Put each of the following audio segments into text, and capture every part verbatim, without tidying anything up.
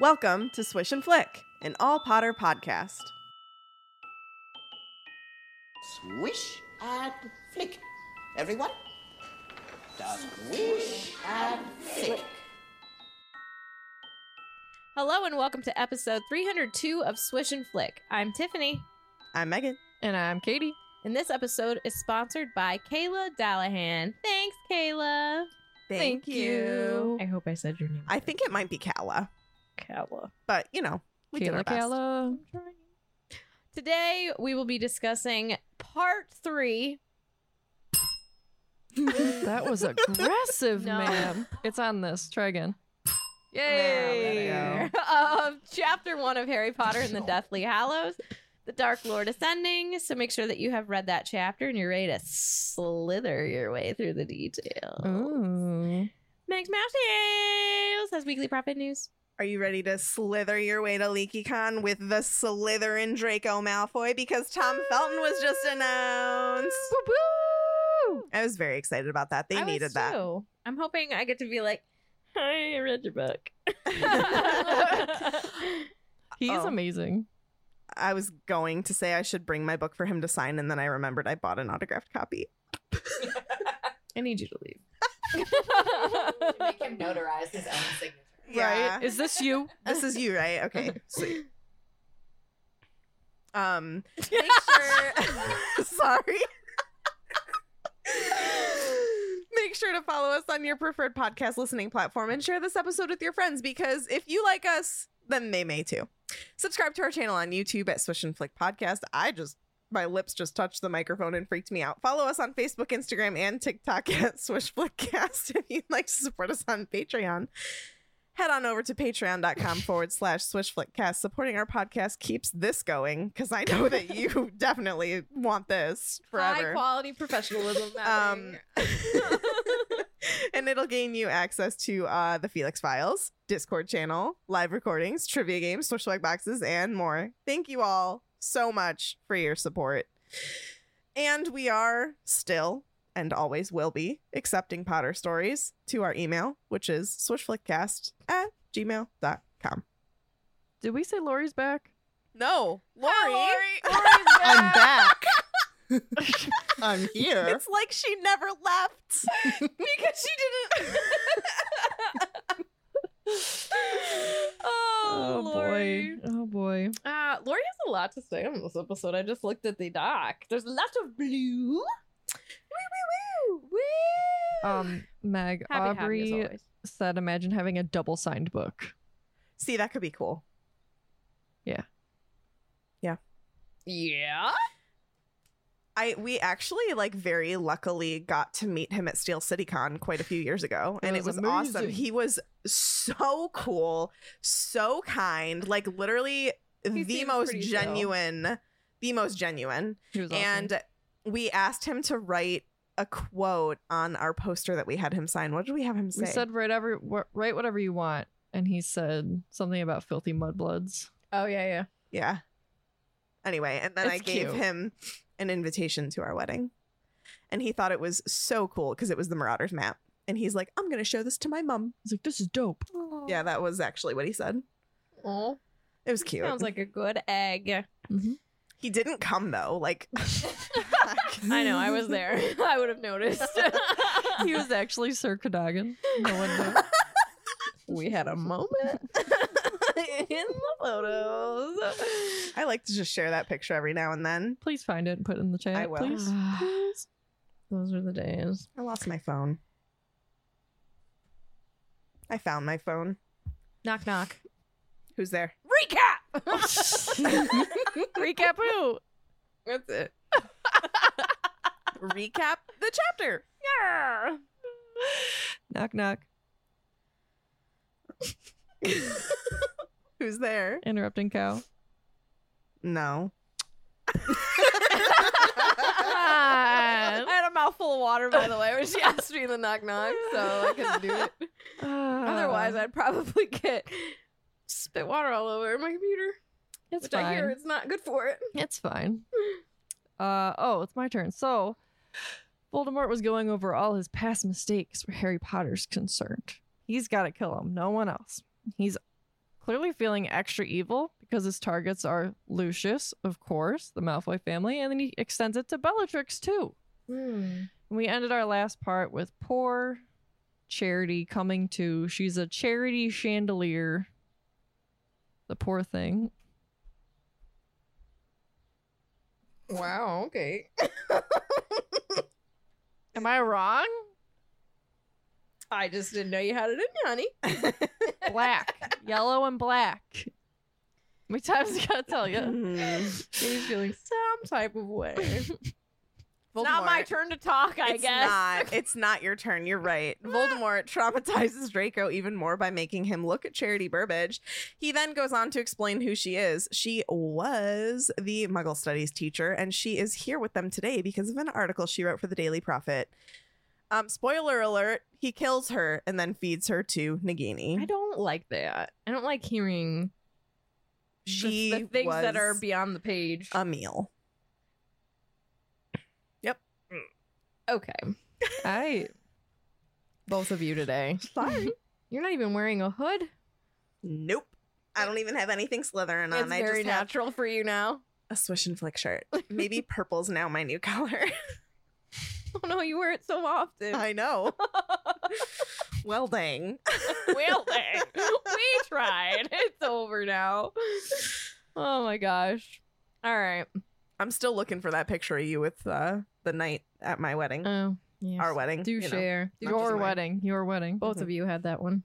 Welcome to Swish and Flick, an All Potter podcast. Swish and Flick. Everyone? Swish and Flick. Hello and welcome to episode three hundred two of Swish and Flick. I'm Tiffany. I'm Megan. And I'm Katie. And this episode is sponsored by Kayla Dallahan. Thanks, Kayla. Thank, Thank you. you. I hope I said your name. I right. think it might be Kayla. Kayla. But, you know, we Kayla, did our best. Kayla. Today, we will be discussing part three. That was aggressive, no. ma'am. It's on this. Try again. Yay! Of uh, chapter one of Harry Potter and the Deathly Hallows. The Dark Lord Ascending, so make sure that you have read that chapter and you're ready to slither your way through the details. Ooh. Max Matthews has Weekly Prophet News. Are you ready to slither your way to LeakyCon with the Slytherin Draco Malfoy because Tom Felton was just announced? Woo-woo! I was very excited about that. They I needed that. Too. I'm hoping I get to be like, hi, I read your book. He's oh. amazing. I was going to say I should bring my book for him to sign, and then I remembered I bought an autographed copy. I need you to leave. To make him notarize his own signature. Yeah. Right? Is this you? This is you, right? Okay. Sweet. Um, make sure... Sorry. Make sure to follow us on your preferred podcast listening platform and share this episode with your friends, because if you like us, then they may too. Subscribe to our channel on YouTube at Swish and Flick Podcast. I just, my lips just touched the microphone and freaked me out. Follow us on Facebook, Instagram, and TikTok at Swish Flickcast. If you'd like to support us on Patreon, head on over to patreon.com forward slash Swish Flickcast. Supporting our podcast keeps this going, because I know that you definitely want this forever. High quality professionalism. That um, And it'll gain you access to uh, the Felix Files, Discord channel, live recordings, trivia games, Swish Flick boxes, and more. Thank you all so much for your support. And we are still, and always will be, accepting Potter stories to our email, which is swishflickcast at gmail dot com. Did we say Lori's back? No. Lori. Hi, Lori. Lori's back. I'm back. I'm here. It's like she never left because she didn't. oh, oh boy! Oh boy! Uh, Lori has a lot to say on this episode. I just looked at the doc. There's a lot of blue. Woo woo woo woo. Um, Meg, happy, Aubrey happy said, "Imagine having a double-signed book." See, that could be cool. Yeah. Yeah. Yeah. I, we actually, like, very luckily got to meet him at Steel City Con quite a few years ago, and it was amazing. Awesome. He was so cool, so kind, like literally he the most genuine, chill. the most genuine. He was awesome. And we asked him to write a quote on our poster that we had him sign. What did we have him say? We said, write, every, write whatever you want, and he said something about filthy mudbloods. Oh, yeah, yeah. Yeah. Anyway, and then it's I gave cute. him... an invitation to our wedding, and he thought it was so cool because it was the Marauder's Map, and he's like, I'm gonna show this to my mom. He's like, this is dope. Aww. Yeah, that was actually what he said. Aww. It was cute. Sounds like a good egg. Mm-hmm. He didn't come though, like I know, I was there. I would have noticed. He was actually Sir Cadogan. No one knew. We had a moment in the photos. I like to just share that picture every now and then. Please find it and put it in the chat. I will. Please. Please. Those are the days. I lost my phone. I found my phone. Knock, knock. Who's there? Recap! Recap who? That's it. Recap the chapter. Yeah. Knock, knock. Who's there? Interrupting cow. No. I had a mouthful of water, by the way, when she asked me the knock knock, so I couldn't do it. Uh, Otherwise, I'd probably get spit water all over my computer. It's which fine. I hear it's not good for it. It's fine. Uh oh, it's my turn. So, Voldemort was going over all his past mistakes where Harry Potter's concerned. He's got to kill him. No one else. He's clearly feeling extra evil because his targets are Lucius, of course, the Malfoy family, and then he extends it to Bellatrix too. Mm. We ended our last part with poor Charity coming to. She's a charity chandelier. The poor thing. Wow, okay. Am I wrong? I just didn't know you had it in you, honey. Black. Yellow and black. How many times I gotta tell you? Mm-hmm. She's feeling some type of way. Voldemort. Not my turn to talk, I it's guess. Not. It's not your turn. You're right. Voldemort traumatizes Draco even more by making him look at Charity Burbage. He then goes on to explain who she is. She was the Muggle Studies teacher, and she is here with them today because of an article she wrote for the Daily Prophet. Um, spoiler alert, he kills her and then feeds her to Nagini. I don't like that. I don't like hearing she the, the things that are beyond the page. A meal. Okay. I both of you today. Sorry. You're not even wearing a hood? Nope. I don't even have anything Slytherin on. It's I very just natural for you now. A Swish and Flick shirt. Maybe purple's now my new color. Oh no, you wear it so often. I know. Well dang. Well dang. We tried. It's over now. Oh my gosh. All right. I'm still looking for that picture of you with uh, the night at my wedding. Oh, yes. Our wedding. Do you share. Know, your wedding. Your wedding. Both mm-hmm. of you had that one.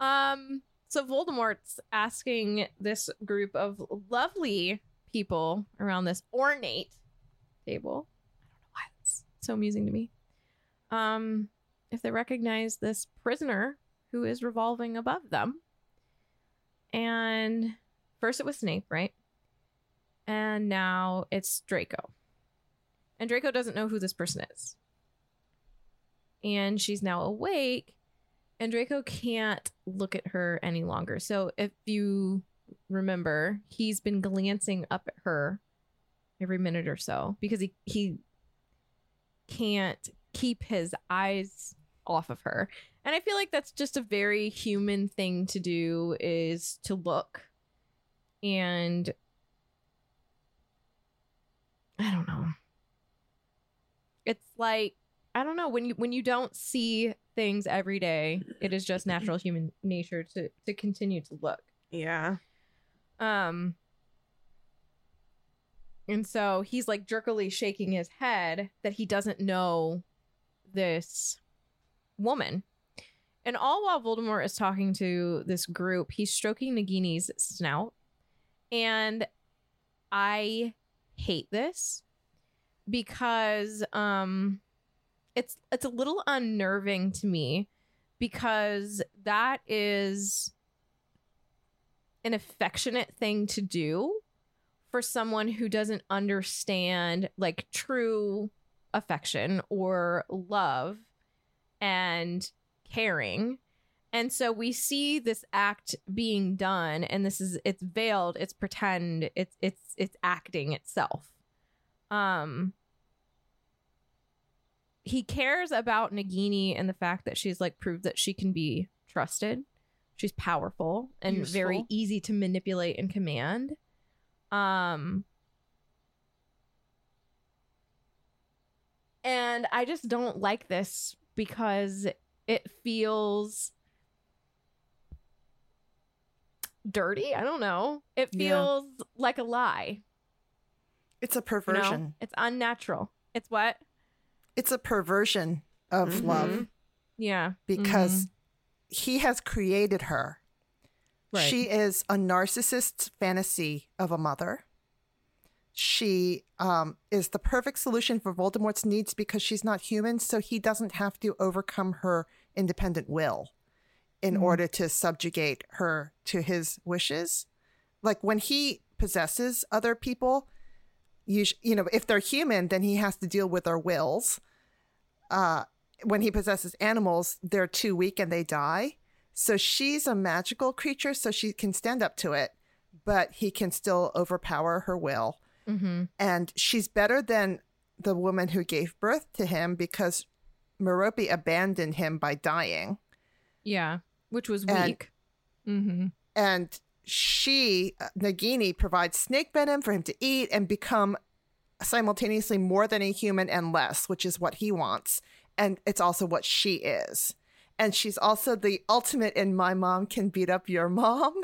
Um. So Voldemort's asking this group of lovely people around this ornate table. I don't know why it's so amusing to me. Um, if they recognize this prisoner who is revolving above them. And first it was Snape, right? And now it's Draco. And Draco doesn't know who this person is. And she's now awake. And Draco can't look at her any longer. So if you remember, he's been glancing up at her every minute or so. Because he, he can't keep his eyes off of her. And I feel like that's just a very human thing to do, is to look. And I don't know. It's like, I don't know, when you when you don't see things every day, it is just natural human nature to to continue to look. Yeah. Um. And so he's like jerkily shaking his head that he doesn't know this woman. And all while Voldemort is talking to this group, he's stroking Nagini's snout. And I hate this because um it's it's a little unnerving to me, because that is an affectionate thing to do for someone who doesn't understand like true affection or love and caring. And so we see this act being done, and this is, it's veiled, it's pretend, it's it's it's acting itself. Um, he cares about Nagini and the fact that she's like proved that she can be trusted. She's powerful and useful. Very easy to manipulate and command. Um, and I just don't like this because it feels dirty. I don't know. It feels yeah. like a lie. It's a perversion. No, it's unnatural. It's what? It's a perversion of mm-hmm. love. Yeah. Because mm-hmm. he has created her. Right. She is a narcissist's fantasy of a mother. She um, is the perfect solution for Voldemort's needs because she's not human, so he doesn't have to overcome her independent will in mm-hmm. order to subjugate her to his wishes. Like when he possesses other people, you, sh- you know, if they're human, then he has to deal with their wills. Uh, when he possesses animals, they're too weak and they die. So she's a magical creature, so she can stand up to it, but he can still overpower her will. Mm-hmm. And she's better than the woman who gave birth to him because Merope abandoned him by dying. Yeah, which was weak. And, mm-hmm. And she, Nagini, provides snake venom for him to eat and become simultaneously more than a human and less, which is what he wants. And it's also what she is. And she's also the ultimate in my mom can beat up your mom.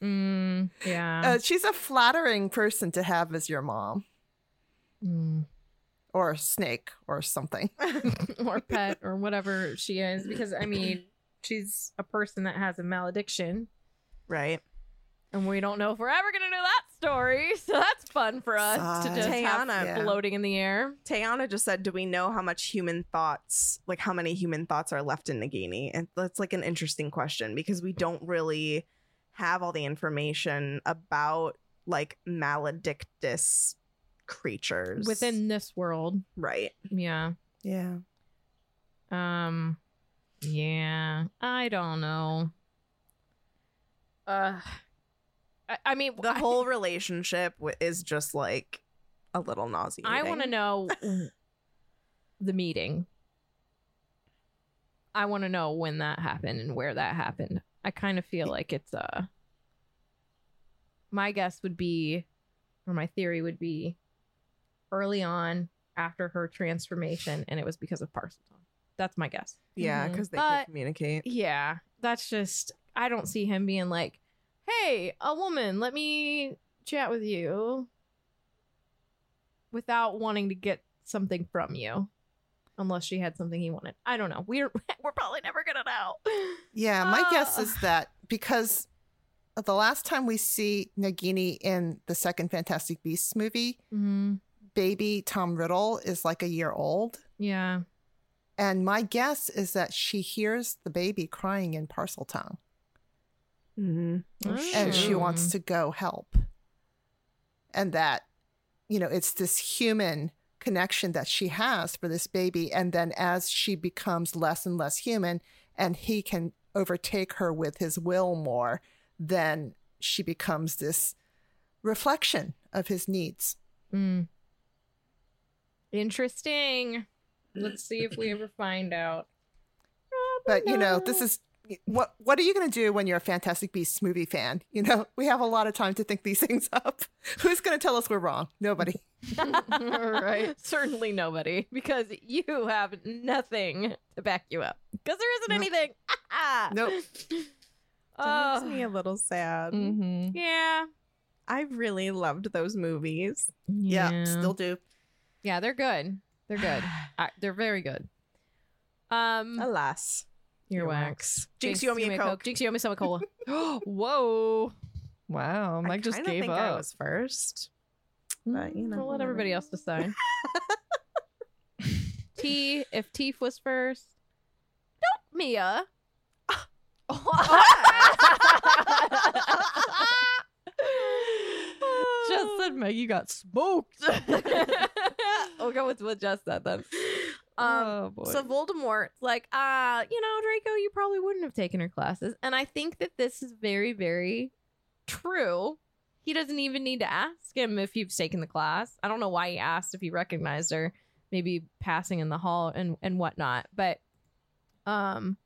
Mm, yeah. Uh, she's a flattering person to have as your mom. Mm. Or a snake or something. Or pet or whatever she is. Because, I mean, she's a person that has a malediction. Right. And we don't know if we're ever going to know that story. So that's fun for us uh, to just Tayana, have floating yeah. in the air. Tayana just said, do we know how much human thoughts, like how many human thoughts are left in Nagini? And that's like an interesting question because we don't really have all the information about like maledictus creatures within this world. Right. Yeah. Yeah. Um. Yeah. I don't know. Uh, I, I mean, the I, whole relationship w- is just like a little nauseating. I want to know the meeting. I want to know when that happened and where that happened. I kind of feel like it's uh my guess would be, or my theory would be, early on after her transformation, and it was because of Parseltongue. That's my guess. Yeah, because mm-hmm. they but, could communicate. Yeah, that's just. I don't see him being like, hey, a woman, let me chat with you without wanting to get something from you unless she had something he wanted. I don't know. We're we're probably never going to know. Yeah, my uh, guess is that because the last time we see Nagini in the second Fantastic Beasts movie, mm-hmm. baby Tom Riddle is like a year old. Yeah. And my guess is that she hears the baby crying in Parseltongue. Mm-hmm. Oh, and she wants to go help, and that, you know, it's this human connection that she has for this baby, and then as she becomes less and less human and he can overtake her with his will more, then she becomes this reflection of his needs. Mm. Interesting. Let's see if we ever find out. But know. you know this is What what are you going to do when you're a Fantastic Beasts movie fan? You know, we have a lot of time to think these things up. Who's going to tell us we're wrong? Nobody. Right. Certainly nobody, because you have nothing to back you up. Because there isn't nope. anything. Nope. That makes me a little sad. Mm-hmm. Yeah. I really loved those movies. Yeah. yeah. Still do. Yeah, they're good. They're good. I, they're very good. Um. Alas. Earwax. Wax. Jinx, Jinx, you owe me a Coke. Coke. Jinx, you owe me some cola. Whoa. Wow. Mike I just gave think up. I was first. But, you know, I'll let everybody else decide. T, if Teef was first. Nope, Mia. Just said Maggie got smoked. We'll go with what Jess said then. Um, oh, boy. So Voldemort's like, uh, you know, Draco, you probably wouldn't have taken her classes. And I think that this is very, very true. He doesn't even need to ask him if he's taken the class. I don't know why he asked if he recognized her, maybe passing in the hall and, and whatnot. But um,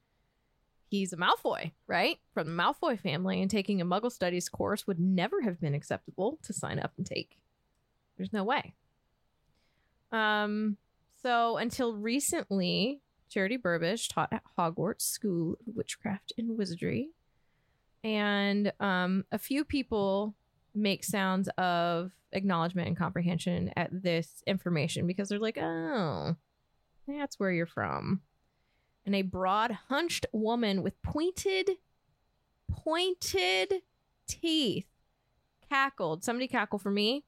he's a Malfoy, right? From the Malfoy family, and taking a Muggle Studies course would never have been acceptable to sign up and take. There's no way. Um... So until recently, Charity Burbage taught at Hogwarts School of Witchcraft and Wizardry. And um, a few people make sounds of acknowledgement and comprehension at this information because they're like, oh, that's where you're from. And a broad, hunched woman with pointed, pointed teeth cackled. Somebody cackle for me.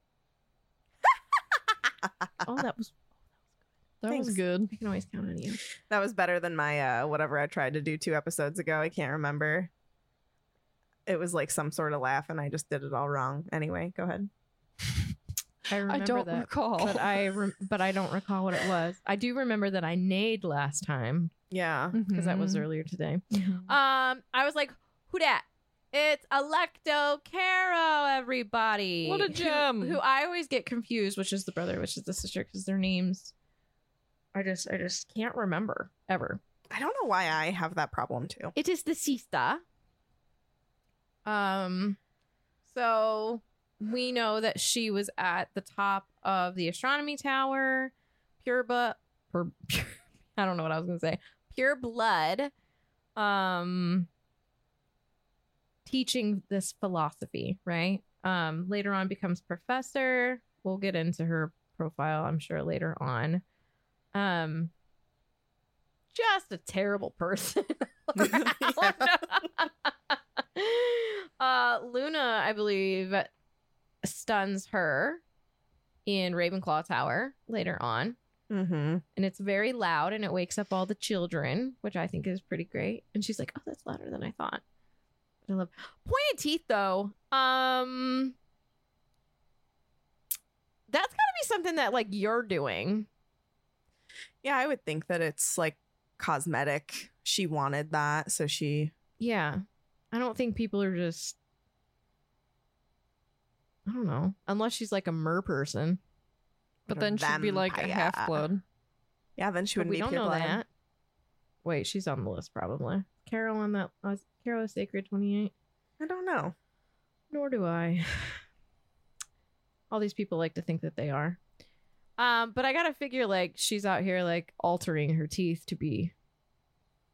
Oh, that was That Thanks. was good. I can always count on you. That was better than my uh, whatever I tried to do two episodes ago. I can't remember. It was like some sort of laugh, and I just did it all wrong. Anyway, go ahead. I remember I don't that, recall. But I, re- but I don't recall what it was. I do remember that I neighed last time. Yeah. Because mm-hmm. that was earlier today. Mm-hmm. Um, I was like, who dat? It's Alecto Carrow, everybody. What a gem. Who, who I always get confused, which is the brother, which is the sister, because their names... I just I just can't remember ever. I don't know why I have that problem too. It is the sister. Um, so we know that she was at the top of the astronomy tower. Pure, but bu- pure, I don't know what I was going to say. Pure blood, um, teaching this philosophy, right? Um, later on becomes professor. We'll get into her profile, I'm sure, later on. Um, just a terrible person. uh, Luna, I believe, stuns her in Ravenclaw Tower later on. Mm-hmm. And it's very loud and it wakes up all the children, which I think is pretty great. And she's like, oh, that's louder than I thought. I love pointed teeth, though. Um, that's got to be something that, like, you're doing. Yeah, I would think that it's, like, cosmetic. She wanted that, so she... Yeah. I don't think people are just... I don't know. Unless she's, like, a mer person. But then she'd be, like, a half-blood. Yeah, then she wouldn't be pure blood. We don't know that. Wait, she's on the list, probably. Carol on that... Uh, Carol is Sacred twenty-eight. I don't know. Nor do I. All these people like to think that they are. Um, but I gotta figure, like, she's out here, like, altering her teeth to be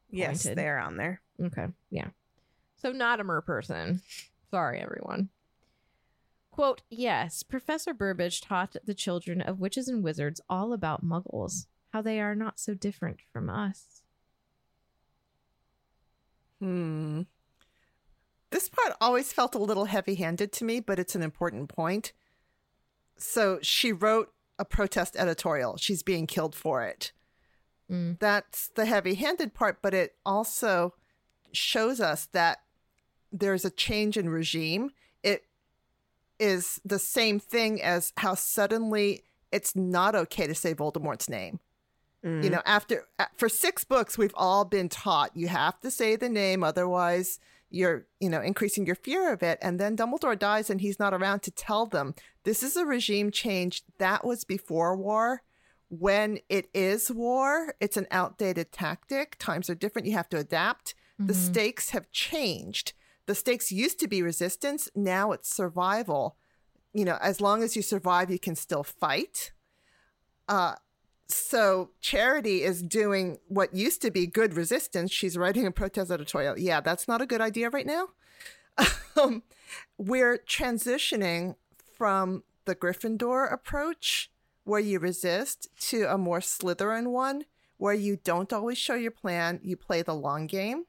pointed. Yes, they're on there. Okay, yeah. So not a mer person. Sorry, everyone. Quote, yes, Professor Burbage taught the children of witches and wizards all about muggles, how they are not so different from us. Hmm. This part always felt a little heavy-handed to me, but it's an important point. So she wrote a protest editorial. She's being killed for it. Mm. That's the heavy-handed part, but it also shows us that there's a change in regime. It is the same thing as how suddenly it's not okay to say Voldemort's name. Mm. You know, after for six books, we've all been taught you have to say the name, otherwise you're, you know, increasing your fear of it. And then Dumbledore dies and he's not around to tell them. This is a regime change that was before war. When it is war, it's an outdated tactic. Times are different. You have to adapt. Mm-hmm. The stakes have changed. The stakes used to be resistance. Now it's survival. You know, as long as you survive, you can still fight. Uh, so Charity is doing what used to be good resistance. She's writing a protest editorial. Yeah, that's not a good idea right now. um, we're transitioning from the Gryffindor approach, where you resist, to a more Slytherin one, where you don't always show your plan. You play the long game.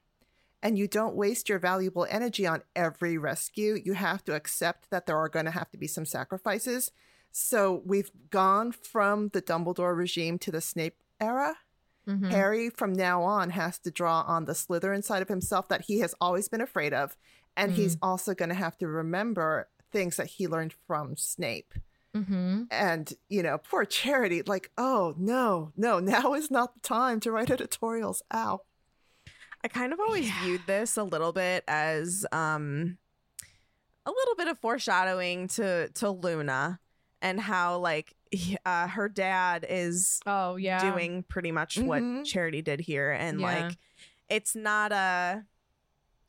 And you don't waste your valuable energy on every rescue. You have to accept that there are going to have to be some sacrifices. So we've gone from the Dumbledore regime to the Snape era. Mm-hmm. Harry, from now on, has to draw on the Slytherin side of himself that he has always been afraid of. And mm-hmm. he's also going to have to remember things that he learned from Snape. Mm-hmm. And, you know, poor Charity, like, oh, no, no, now is not the time to write editorials. Ow. I kind of always yeah. viewed this a little bit as um, a little bit of foreshadowing to, to Luna and how, like, uh, her dad is oh, yeah. doing pretty much mm-hmm. what Charity did here. And, yeah. like, it's not a,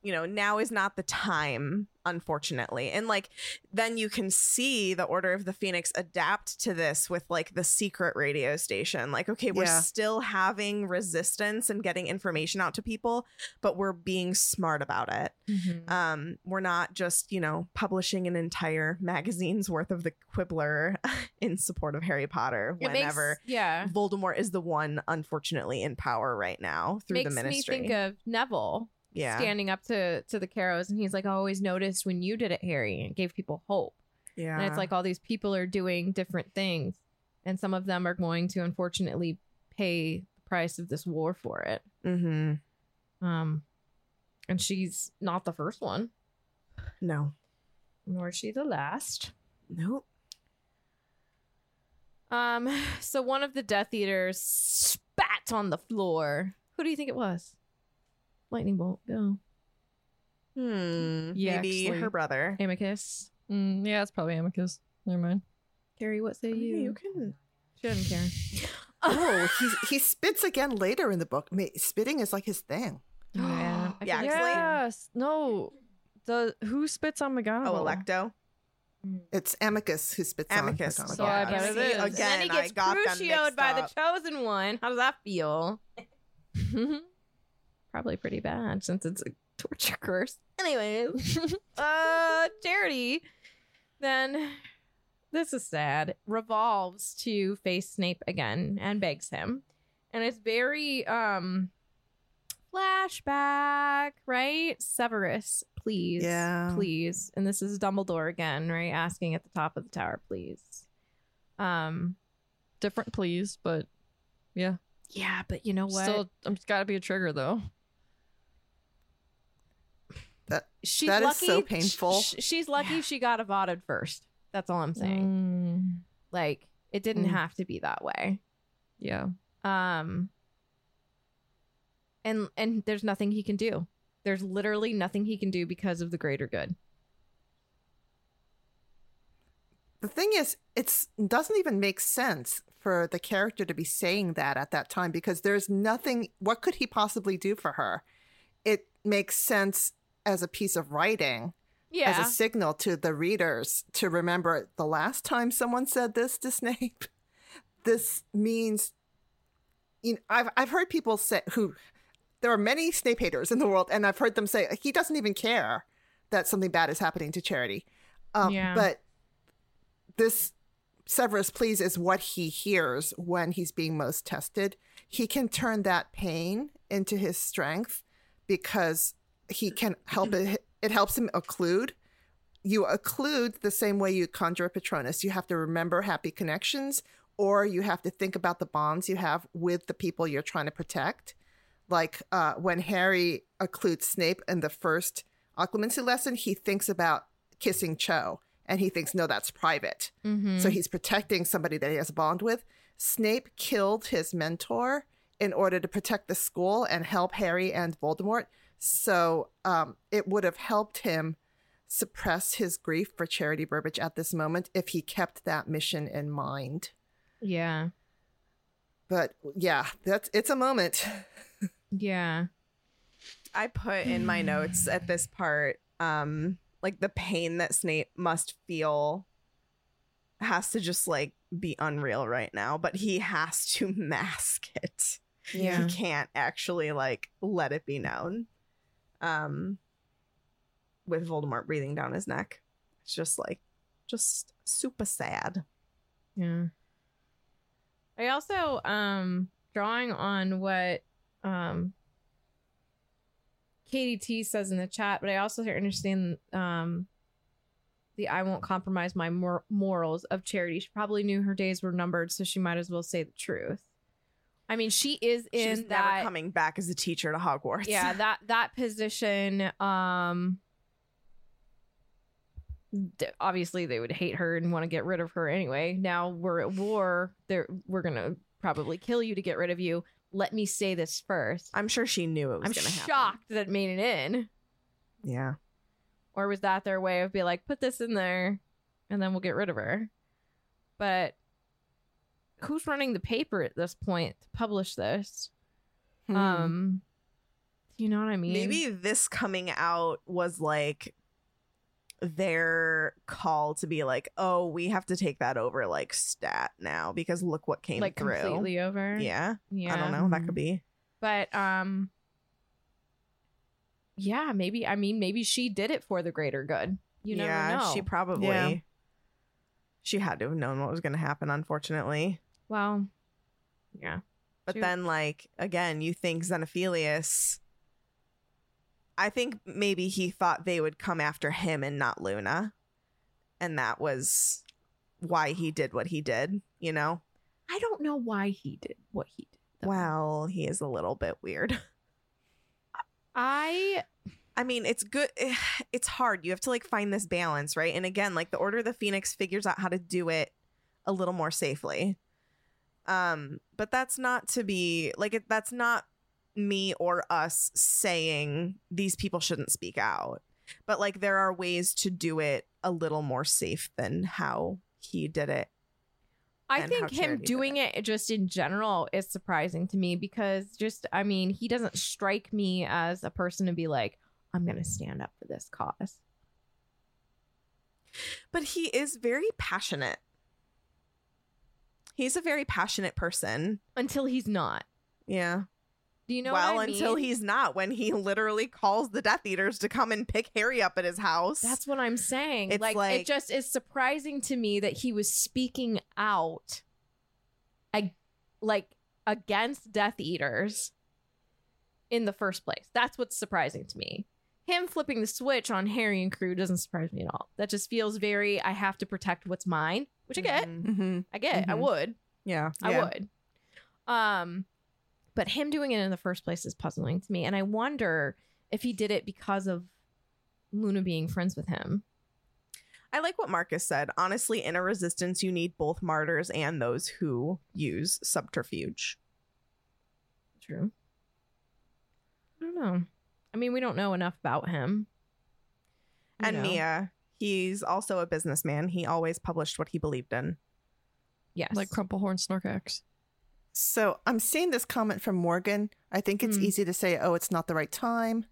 you know, now is not the time, unfortunately. And, like, then you can see the Order of the Phoenix adapt to this with, like, the secret radio station. Like, okay, we're yeah. still having resistance and getting information out to people, but we're being smart about it. Mm-hmm. Um, we're not just, you know, publishing an entire magazine's worth of the Quibbler in support of Harry Potter it whenever makes, yeah. Voldemort is the one, unfortunately, in power right now through makes the ministry. Makes me think of Neville. Yeah. Standing up to, to the Carrows, and he's like, I always noticed when you did it, Harry, and gave people hope. Yeah. And it's like all these people are doing different things, and some of them are going to, unfortunately, pay the price of this war for it. Mm-hmm. Um, and she's not the first one. No. Nor is she the last. Nope. Um, so one of the Death Eaters spat on the floor. Who do you think it was? Lightning bolt, go. Hmm. Yeah, maybe actually. Her brother. Amicus. Mm, yeah, it's probably Amicus. Never mind. Carrie, what say oh, you? You can. She doesn't care. Oh, he he spits again later in the book. Spitting is like his thing. Yeah. Yeah. Like yes. No. The who spits on McGonagall? Oh, Alecto. It's Amicus who spits Amicus. on McGonagall. So I bet it is. Again, then he gets crucioed by up. the chosen one. How does that feel? Probably pretty bad since it's a torture curse. Anyways, uh, Charity then, this is sad, revolves to face Snape again and begs him. And it's very um, flashback, right? Severus, please, yeah. please. And this is Dumbledore again, right? Asking at the top of the tower, please. Um, different please, but yeah. Yeah, but you know what? Still, it's got to be a trigger, though. That, she's that lucky, is so painful. Sh- she's lucky yeah. she got avotted first. That's all I'm saying. Mm. Like, it didn't mm. have to be that way. Yeah. Um. And and there's nothing he can do. There's literally nothing he can do because of the greater good. The thing is, it's doesn't even make sense for the character to be saying that at that time, because there's nothing. What could he possibly do for her? It makes sense as a piece of writing, yeah. as a signal to the readers to remember the last time someone said this to Snape. This means, you know, I've I've heard people say, who there are many Snape haters in the world, and I've heard them say he doesn't even care that something bad is happening to Charity, um, yeah. but this Severus please is what he hears when he's being most tested. He can turn that pain into his strength because he can help it. It helps him occlude. You occlude the same way you conjure a Patronus. You have to remember happy connections, or you have to think about the bonds you have with the people you're trying to protect. Like uh, when Harry occludes Snape in the first occlumency lesson, he thinks about kissing Cho. And he thinks, no, that's private. Mm-hmm. So he's protecting somebody that he has a bond with. Snape killed his mentor in order to protect the school and help Harry and Voldemort. So um, it would have helped him suppress his grief for Charity Burbage at this moment if he kept that mission in mind. Yeah. But yeah, that's it's a moment. yeah. I put in my notes at this part... Um, like the pain that Snape must feel has to just like be unreal right now, but he has to mask it. Yeah. He can't actually like let it be known. Um, with Voldemort breathing down his neck. It's just like, just super sad. Yeah. I also, um, drawing on what, um, Katie T says in the chat, but I also understand um, the I won't compromise my mor- morals of Charity. She probably knew her days were numbered, so she might as well say the truth. I mean, she is in She's that... never coming back as a teacher to Hogwarts. Yeah, that, that position, um, obviously they would hate her and want to get rid of her anyway. Now we're at war. They're, we're going to probably kill you to get rid of you. Let me say this first. I'm sure she knew it was going to happen. I'm shocked that it made it in. Yeah. Or was that their way of being like, put this in there and then we'll get rid of her? But who's running the paper at this point to publish this? Hmm. Um, you know what I mean? Maybe this coming out was like their call to be like, oh, we have to take that over like stat now because look what came like through. Like completely over. Yeah. Yeah. I don't know. That could be. But um yeah, maybe I mean maybe she did it for the greater good. You never yeah, know. She probably yeah. she had to have known what was gonna happen, unfortunately. Well yeah. But she- then like again, you think Xenophilius, I think maybe he thought they would come after him and not Luna. And that was why he did what he did, you know? I don't know why he did what he did, though. Well, he is a little bit weird. I I mean, it's good. It's hard. You have to, like, find this balance, right? And again, like, the Order of the Phoenix figures out how to do it a little more safely. Um, but that's not to be, like, it, that's not me or us saying these people shouldn't speak out, but like there are ways to do it a little more safe than how he did it. I think him doing it. it just in general is surprising to me because just I mean he doesn't strike me as a person to be like, I'm going to stand up for this cause. But he is very passionate. He's a very passionate person. Until he's not. Yeah. Do you know well, what I mean? Well, until he's not, when he literally calls the Death Eaters to come and pick Harry up at his house. That's what I'm saying. It's like, like it just is surprising to me that he was speaking out ag- like against Death Eaters in the first place. That's what's surprising to me. Him flipping the switch on Harry and crew doesn't surprise me at all. That just feels very, I have to protect what's mine, which I get. Mm-hmm. I get. Mm-hmm. I would. Yeah. I yeah. would. Um, but him doing it in the first place is puzzling to me. And I wonder if he did it because of Luna being friends with him. I like what Marcus said. Honestly, in a resistance, you need both martyrs and those who use subterfuge. True. I don't know. I mean, we don't know enough about him. You and know. Mia, he's also a businessman. He always published what he believed in. Yes. Like Crumplehorn Snorkax. So I'm seeing this comment from Morgan. I think it's mm. easy to say, oh, it's not the right time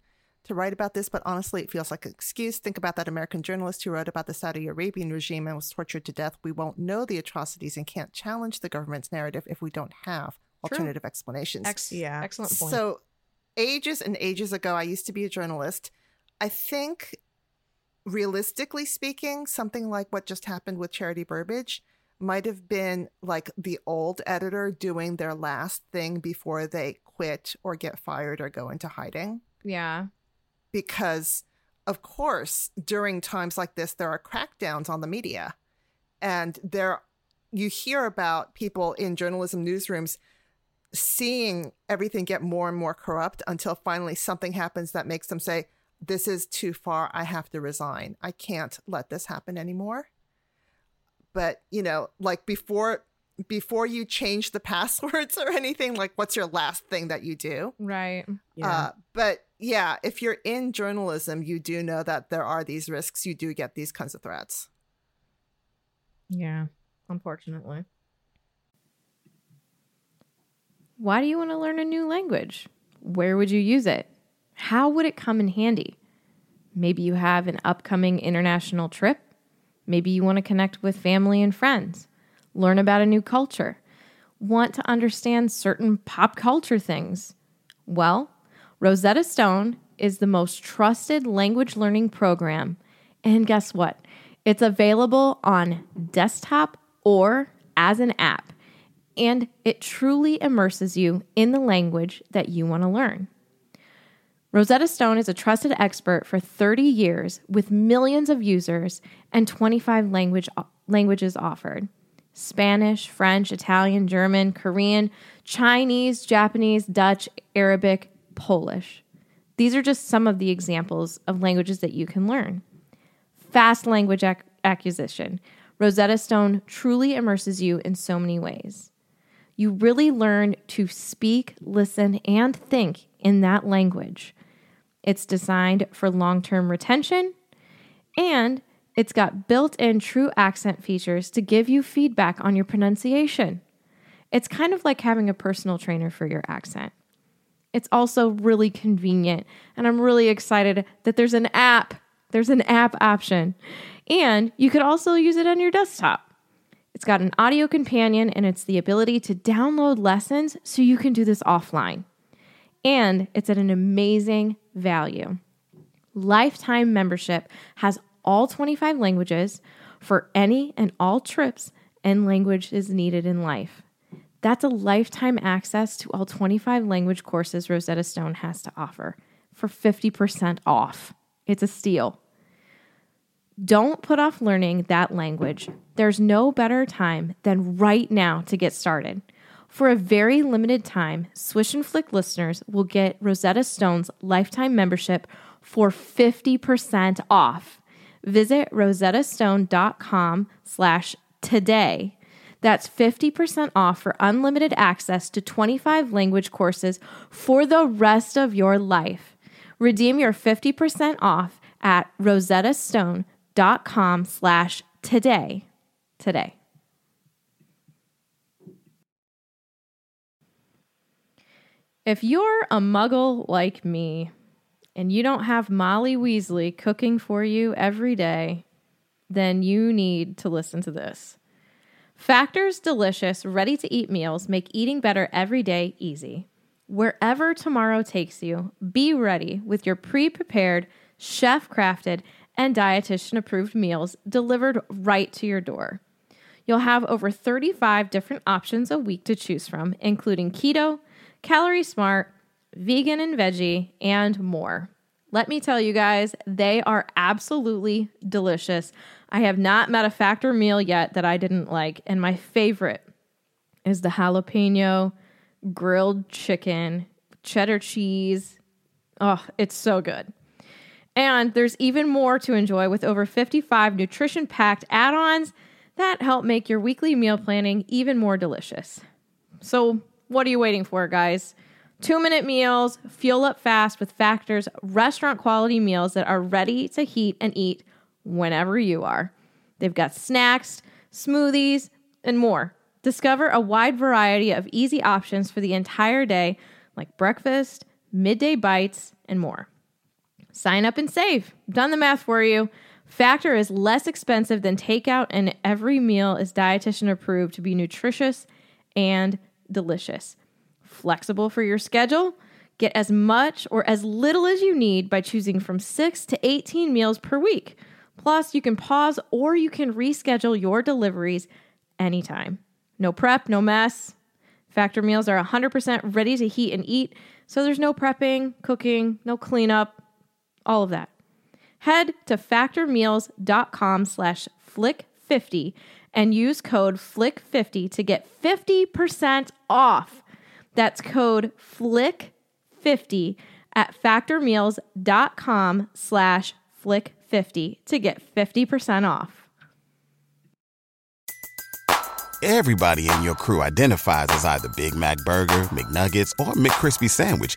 to write about this, but honestly, it feels like an excuse. Think about that American journalist who wrote about the Saudi Arabian regime and was tortured to death. We won't know the atrocities and can't challenge the government's narrative if we don't have alternative True. explanations. Ex- yeah. Excellent point. So ages and ages ago, I used to be a journalist. I think, realistically speaking, something like what just happened with Charity Burbage might have been like the old editor doing their last thing before they quit or get fired or go into hiding. Yeah. Because, of course, during times like this, there are crackdowns on the media. And there, you hear about people in journalism newsrooms seeing everything get more and more corrupt until finally something happens that makes them say, this is too far. I have to resign. I can't let this happen anymore. But, you know, like before before you change the passwords or anything, like what's your last thing that you do? Right. Yeah. Uh, but yeah, if you're in journalism, you do know that there are these risks. You do get these kinds of threats. Yeah, unfortunately. Why do you want to learn a new language? Where would you use it? How would it come in handy? Maybe you have an upcoming international trip. Maybe you want to connect with family and friends, learn about a new culture, want to understand certain pop culture things. Well, Rosetta Stone is the most trusted language learning program. And guess what? It's available on desktop or as an app, and it truly immerses you in the language that you want to learn. Rosetta Stone is a trusted expert for thirty years with millions of users and twenty-five language, languages offered. Spanish, French, Italian, German, Korean, Chinese, Japanese, Dutch, Arabic, Polish. These are just some of the examples of languages that you can learn. Fast language ac- acquisition. Rosetta Stone truly immerses you in so many ways. You really learn to speak, listen, and think in that language. It's designed for long-term retention, and it's got built-in true accent features to give you feedback on your pronunciation. It's kind of like having a personal trainer for your accent. It's also really convenient, and I'm really excited that there's an app. There's an app option, and you could also use it on your desktop. It's got an audio companion, and it's the ability to download lessons so you can do this offline. And it's at an amazing value. Lifetime membership has all twenty-five languages for any and all trips and languages needed in life. That's a lifetime access to all twenty-five language courses Rosetta Stone has to offer for fifty percent off. It's a steal. Don't put off learning that language. There's no better time than right now to get started. For a very limited time, Swish and Flick listeners will get Rosetta Stone's lifetime membership for fifty percent off. Visit rosettastone.com slash today. That's fifty percent off for unlimited access to twenty-five language courses for the rest of your life. Redeem your fifty percent off at rosettastone.com slash today. Today. If you're a muggle like me and you don't have Molly Weasley cooking for you every day, then you need to listen to this. Factor's delicious, ready-to-eat meals make eating better every day easy. Wherever tomorrow takes you, be ready with your pre-prepared, chef-crafted, and dietitian-approved meals delivered right to your door. You'll have over thirty-five different options a week to choose from, including keto, calorie smart, vegan and veggie, and more. Let me tell you guys, they are absolutely delicious. I have not met a Factor meal yet that I didn't like, and my favorite is the jalapeno grilled chicken, cheddar cheese. Oh, it's so good. And there's even more to enjoy with over fifty-five nutrition-packed add-ons that help make your weekly meal planning even more delicious. So what are you waiting for, guys? Two-minute meals, fuel up fast with Factor's restaurant-quality meals that are ready to heat and eat whenever you are. They've got snacks, smoothies, and more. Discover a wide variety of easy options for the entire day, like breakfast, midday bites, and more. Sign up and save. Done the math for you. Factor is less expensive than takeout, and every meal is dietitian approved to be nutritious and delicious. Flexible for your schedule? Get as much or as little as you need by choosing from six to eighteen meals per week. Plus, you can pause or you can reschedule your deliveries anytime. No prep, no mess. Factor meals are one hundred percent ready to heat and eat, so there's no prepping, cooking, no cleanup, all of that. Head to factormeals.com slash flick fifty and use code flick fifty to get fifty percent off. That's code flick fifty at factormeals.com slash flick fifty to get fifty percent off. Everybody in your crew identifies as either Big Mac Burger, McNuggets, or McCrispy Sandwich,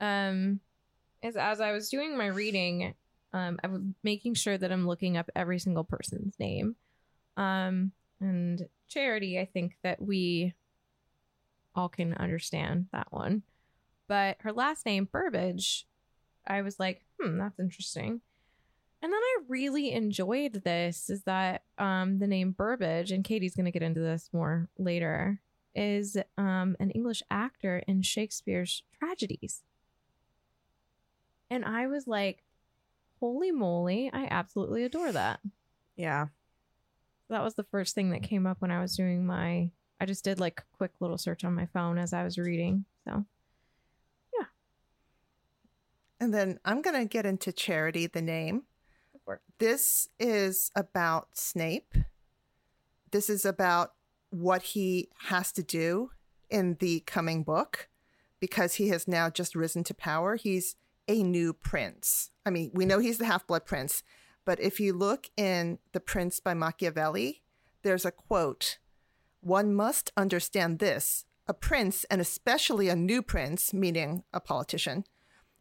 um... As, as I was doing my reading, um, I was making sure that I'm looking up every single person's name. Um, and Charity, I think that we all can understand that one. But her last name, Burbage, I was like, hmm, that's interesting. And then I really enjoyed this, is that um, the name Burbage, and Katie's going to get into this more later, is um, an English actor in Shakespeare's tragedies. And I was like, holy moly, I absolutely adore that. Yeah. That was the first thing that came up when I was doing my... I just did like a quick little search on my phone as I was reading. So, yeah. And then I'm going to get into Charity, the name. This is about Snape. This is about what he has to do in the coming book because he has now just risen to power. He's a new prince. I mean, we know he's the Half-Blood Prince, but if you look in The Prince by Machiavelli, there's a quote, "One must understand this, a prince, and especially a new prince," meaning a politician,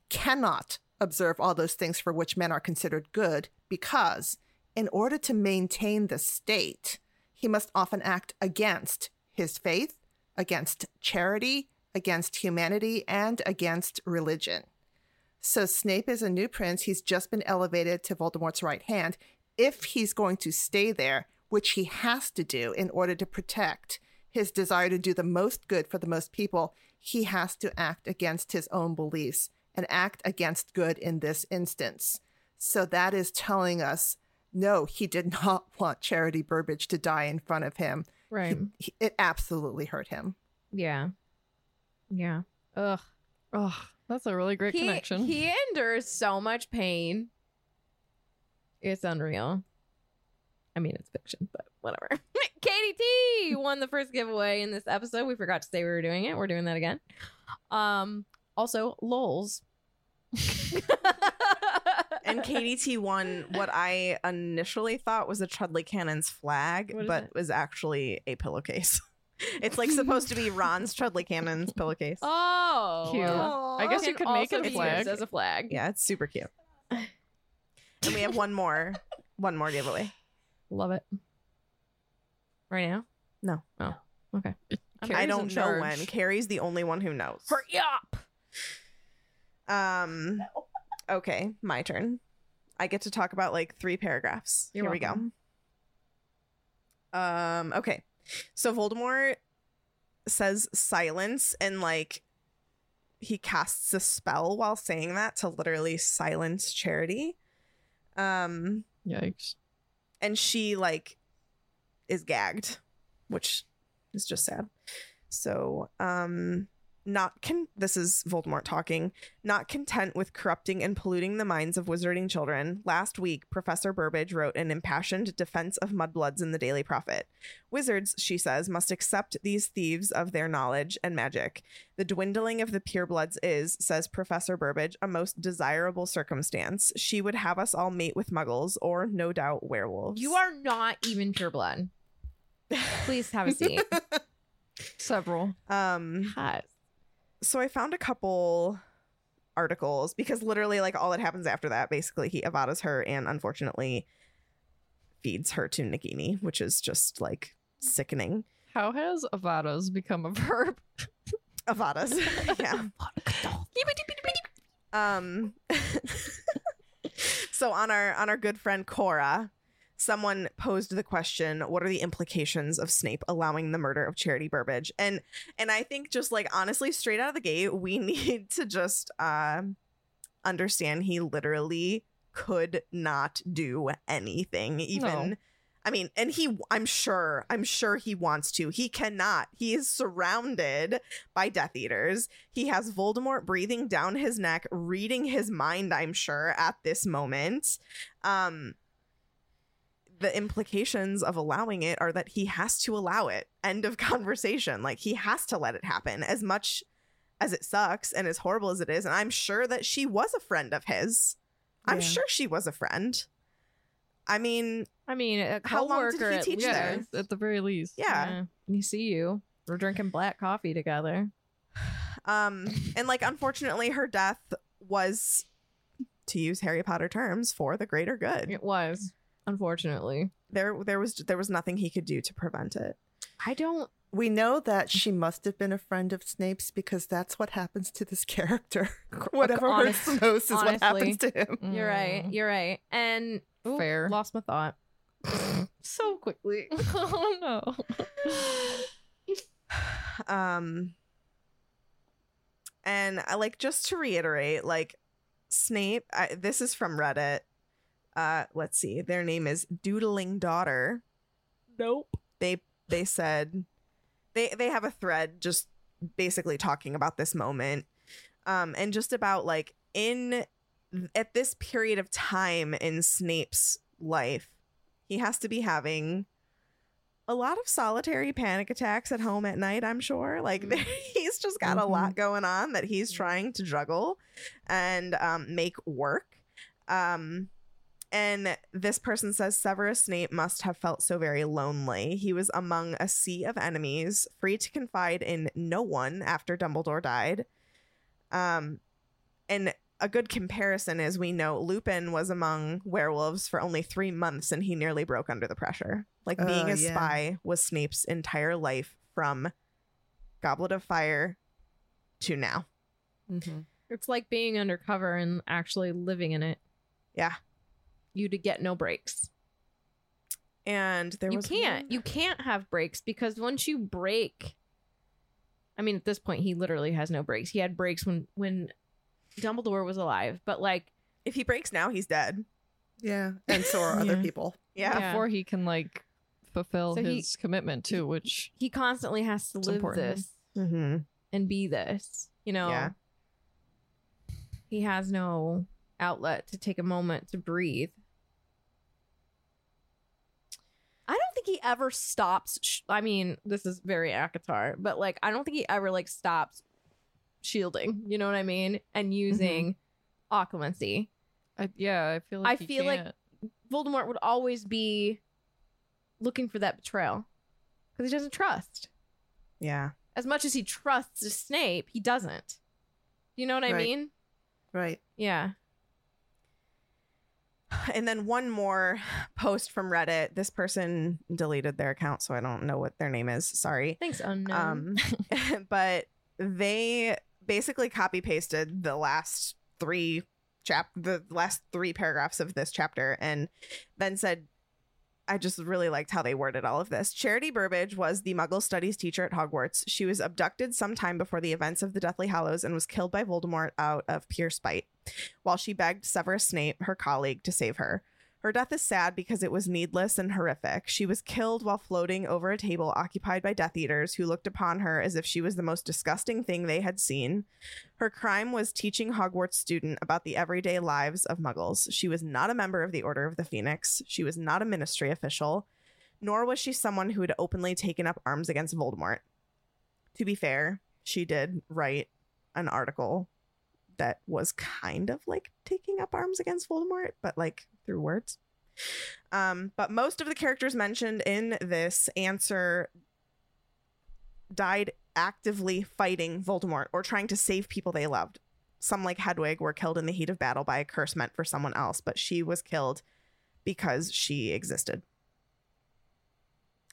"cannot observe all those things for which men are considered good, because in order to maintain the state, he must often act against his faith, against charity, against humanity, and against religion." So Snape is a new prince. He's just been elevated to Voldemort's right hand. If he's going to stay there, which he has to do in order to protect his desire to do the most good for the most people, he has to act against his own beliefs and act against good in this instance. So that is telling us, no, he did not want Charity Burbage to die in front of him. Right. He, it absolutely hurt him. Yeah. Yeah. Ugh. Ugh. That's a really great he, connection. He endures so much pain. It's unreal. I mean, it's fiction, but whatever. Katie T won the first giveaway in this episode. We forgot to say we were doing it. We're doing that again. Um, also, L O Ls. And K D T won what I initially thought was a Chudley Cannon's flag, but it was actually a pillowcase. It's like supposed to be Ron's Chudley Cannon's pillowcase. Oh, cute! Aww. I guess you could make it a flag. As a flag. Yeah, it's super cute. And we have one more, one more giveaway. Love it. Right now? No. Oh, okay. I don't know when. Carrie's the only one who knows. Hurry up. Um. Okay, my turn. I get to talk about like three paragraphs. You're Here welcome. we go. Um. Okay. So Voldemort says silence, and like he casts a spell while saying that to literally silence Charity. Um, Yikes. And she like is gagged, which is just sad. So um, not con- this is Voldemort talking. Not content with corrupting and polluting the minds of wizarding children, last week Professor Burbage wrote an impassioned defense of mudbloods in the Daily Prophet. Wizards, she says, must accept these thieves of their knowledge and magic. The dwindling of the purebloods is, says Professor Burbage, a most desirable circumstance. She would have us all mate with muggles or, no doubt, werewolves. You are not even pureblood. Please have a seat. Several. Um, Hot. So I found a couple articles because literally like all that happens after that, basically he Avada's her and unfortunately feeds her to Nagini, which is just like sickening. How has Avada's become a verb? Avada's. Yeah. um. So on our on our good friend Cora, someone posed the question, what are the implications of Snape allowing the murder of Charity Burbage? And and I think just like honestly, straight out of the gate, we need to just uh, understand he literally could not do anything. Even no. I mean, and he I'm sure I'm sure he wants to. He cannot. He is surrounded by Death Eaters. He has Voldemort breathing down his neck, reading his mind, I'm sure, at this moment. Um The implications of allowing it are that he has to allow it. End of conversation. Like he has to let it happen, as much as it sucks and as horrible as it is. And I'm sure that she was a friend of his. Yeah. I'm sure she was a friend. I mean, I mean, a how long did he teach at, there? At the very least. Yeah. yeah. You see you. We're drinking black coffee together. Um, and like, unfortunately, her death was, to use Harry Potter terms, for the greater good. It was. Unfortunately, there there was there was nothing he could do to prevent it. I don't. We know that she must have been a friend of Snape's because that's what happens to this character. Whatever Honest, hurts most is honestly, what happens to him. You're right. You're right. And ooh, fair. Lost my thought so quickly. Oh no. um. And I like just to reiterate, like Snape. I, this is from Reddit. Uh, let's see. Their name is Doodling Daughter. Nope. They they said they they have a thread just basically talking about this moment, um, and just about like in at this period of time in Snape's life, he has to be having a lot of solitary panic attacks at home at night. I'm sure, like mm-hmm. he's just got mm-hmm. a lot going on that he's trying to juggle and um, make work. Um. And this person says Severus Snape must have felt so very lonely. He was among a sea of enemies, free to confide in no one after Dumbledore died. Um, and a good comparison is we know Lupin was among werewolves for only three months and he nearly broke under the pressure. Like oh, being a yeah. spy was Snape's entire life from Goblet of Fire to now. Mm-hmm. It's like being undercover and actually living in it. Yeah. You to get no breaks, and there you was can't one. you can't have breaks because once you break, I mean at this point he literally has no breaks. He had breaks when when Dumbledore was alive, but like if he breaks now, he's dead. Yeah, and so are yeah. other people. Yeah. yeah, before he can like fulfill so his he, commitment too, which he constantly has to live important. this mm-hmm. and be this. You know, yeah. he has no outlet to take a moment to breathe. I don't think he ever stops. Sh- I mean, this is very ACOTAR, but like, I don't think he ever like stops shielding. You know what I mean? And using mm-hmm. Occlumency. I, yeah, I feel like I feel can't. like Voldemort would always be looking for that betrayal because he doesn't trust. Yeah. As much as he trusts Snape, he doesn't. You know what right. I mean? Right. Yeah. And then one more post from Reddit. This person deleted their account, so I don't know what their name is. Sorry. Thanks, unknown. Um, but they basically copy pasted the last three chap, the last three paragraphs of this chapter, and then said, I just really liked how they worded all of this. Charity Burbage was the Muggle Studies teacher at Hogwarts. She was abducted sometime before the events of the Deathly Hallows and was killed by Voldemort out of pure spite, while she begged Severus Snape, her colleague, to save her. Her death is sad because it was needless and horrific. She was killed while floating over a table occupied by Death Eaters, who looked upon her as if she was the most disgusting thing they had seen. Her crime was teaching Hogwarts students about the everyday lives of Muggles. She was not a member of the Order of the Phoenix. She was not a ministry official, nor was she someone who had openly taken up arms against Voldemort. To be fair, she did write an article that was kind of like taking up arms against Voldemort, but like through words. Um, but most of the characters mentioned in this answer died actively fighting Voldemort or trying to save people they loved. Some, like Hedwig, were killed in the heat of battle by a curse meant for someone else, but she was killed because she existed.